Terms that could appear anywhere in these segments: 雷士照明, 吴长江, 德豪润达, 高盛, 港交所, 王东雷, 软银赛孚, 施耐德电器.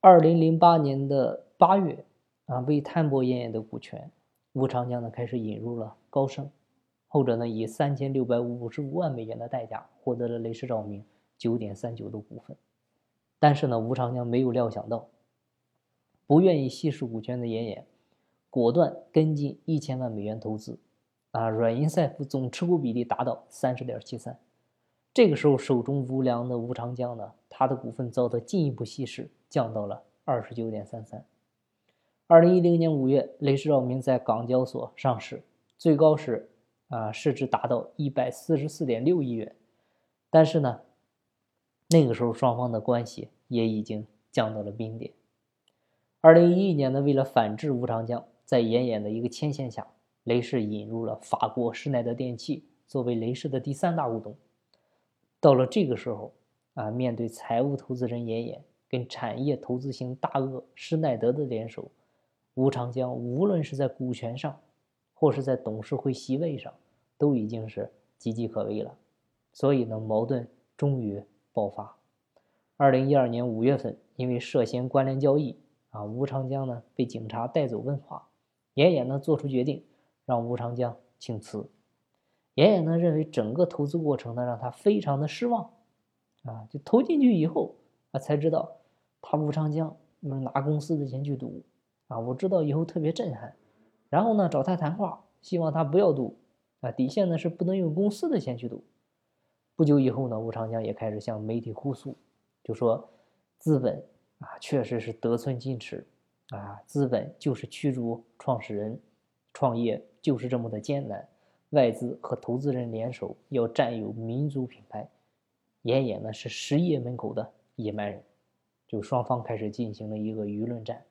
2008年的8月啊，为摊薄爷爷的股权，吴长江呢开始引入了高盛，后者呢以3655万美元的代价获得了雷士照明 9.39% 的股份。但是呢，吴长江没有料想到，不愿意稀释股权的爷爷果断跟进1000万美元投资啊，软银赛孚总持股比例达到 30.73%。 这个时候手中无粮的吴长江呢，他的股份遭到进一步稀释，降到了 29.33%。 2010年5月，雷士照明在港交所上市，最高时市值达到 144.6 亿元，但是呢那个时候双方的关系也已经降到了冰点。2011年呢，为了反制吴长江，在严演的一个牵线下，雷士引入了法国施耐德电器作为雷士的第3大股东。到了这个时候啊，面对财务投资人严演跟产业投资型大鳄施耐德的联手，吴长江无论是在股权上或是在董事会席位上都已经是岌岌可危了，所以呢矛盾终于爆发。2012年5月份，因为涉嫌关联交易啊，吴长江呢被警察带走问话，严演呢做出决定，让吴长江请辞。严演呢认为整个投资过程呢让他非常的失望啊，就投进去以后啊才知道他吴长江拿公司的钱去赌啊，我知道以后特别震撼。然后呢找他谈话，希望他不要赌啊，底线呢是不能用公司的钱去赌。不久以后呢，吴长江也开始向媒体哭诉，就说资本啊，确实是得寸进尺啊！资本就是驱逐创始人，创业就是这么的艰难。外资和投资人联手要占有民族品牌，严演呢是实业门口的野蛮人。就双方开始进行了一个舆论战，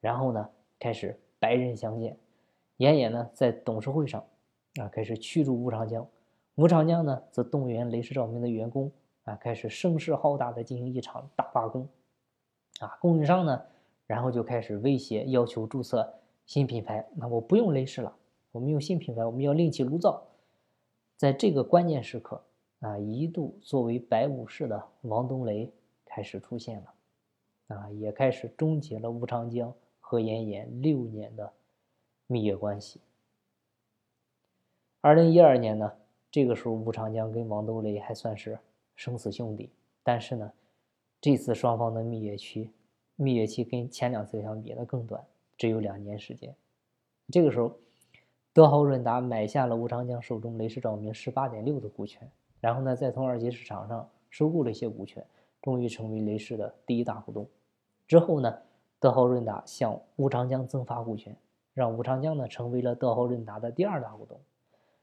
然后呢开始白刃相见。严演呢在董事会上啊开始驱逐吴长江，吴长江呢则动员雷士照明的员工啊开始声势浩大的进行一场大罢工。啊，供应商呢，然后就开始威胁要求注册新品牌，那我不用雷士了，我们用新品牌，我们要另起炉灶。在这个关键时刻啊，一度作为白武士的王东雷开始出现了啊，也开始终结了吴长江和严演6年的蜜月关系。2012年呢，这个时候吴长江跟王东雷还算是生死兄弟，但是呢这次双方的蜜月期跟前2次相比那更短，只有2年时间。这个时候德豪润达买下了吴长江手中雷士照明 18.6% 的股权，然后呢再从二级市场上收购了一些股权，终于成为雷士的第1大股东。之后呢，德豪润达向吴长江增发股权，让吴长江呢成为了德豪润达的第2大股东。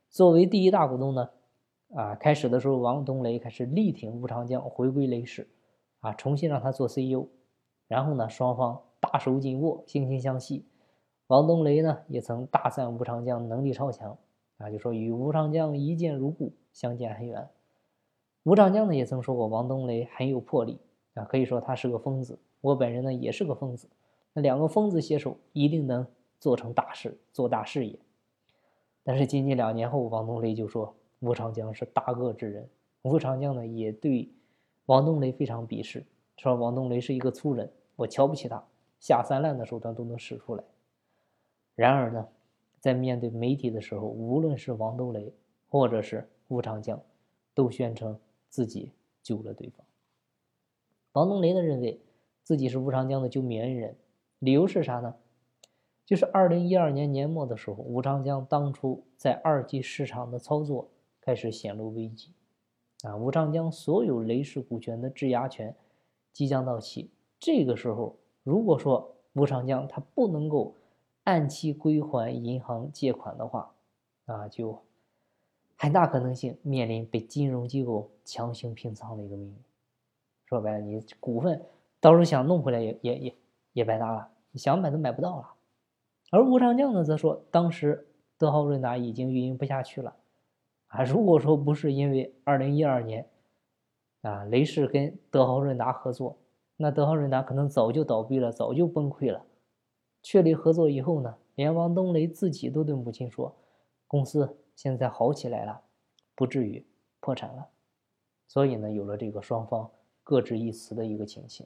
作为第1大股东呢开始的时候王东雷开始力挺吴长江回归雷士啊，重新让他做 CEO， 然后呢双方大手紧握，惺惺相惜。王东雷呢也曾大赞吴长江能力超强啊，就说与吴长江一见如故，相见恨晚。吴长江呢也曾说过王东雷很有魄力啊，可以说他是个疯子，我本人呢也是个疯子，那2个疯子携手一定能做成大事，做大事业。但是仅仅2年后，王东雷就说吴长江是大恶之人。吴长江呢也对王东雷非常鄙视，说王东雷是一个粗人，我瞧不起他，下三滥的手段都能使出来。然而呢，在面对媒体的时候，无论是王东雷或者是吴长江，都宣称自己救了对方。王东雷呢认为自己是吴长江的救命恩人，理由是啥呢？就是2012年年末的时候，吴长江当初在二级市场的操作开始显露危机。吴长江所有雷士股权的质押权即将到期，这个时候如果说吴长江他不能够按期归还银行借款的话就很大可能性面临被金融机构强行平仓的一个命运。说白了，你股份到时候想弄回来也白搭了，你想买都买不到了。而吴长江呢则说当时德豪润达已经运营不下去了如果说不是因为2012年雷士跟德豪润达合作，那德豪润达可能早就倒闭了，早就崩溃了。确立合作以后呢，连王东雷自己都对母亲说，公司现在好起来了，不至于破产了。所以呢有了这个双方各执一词的一个情形。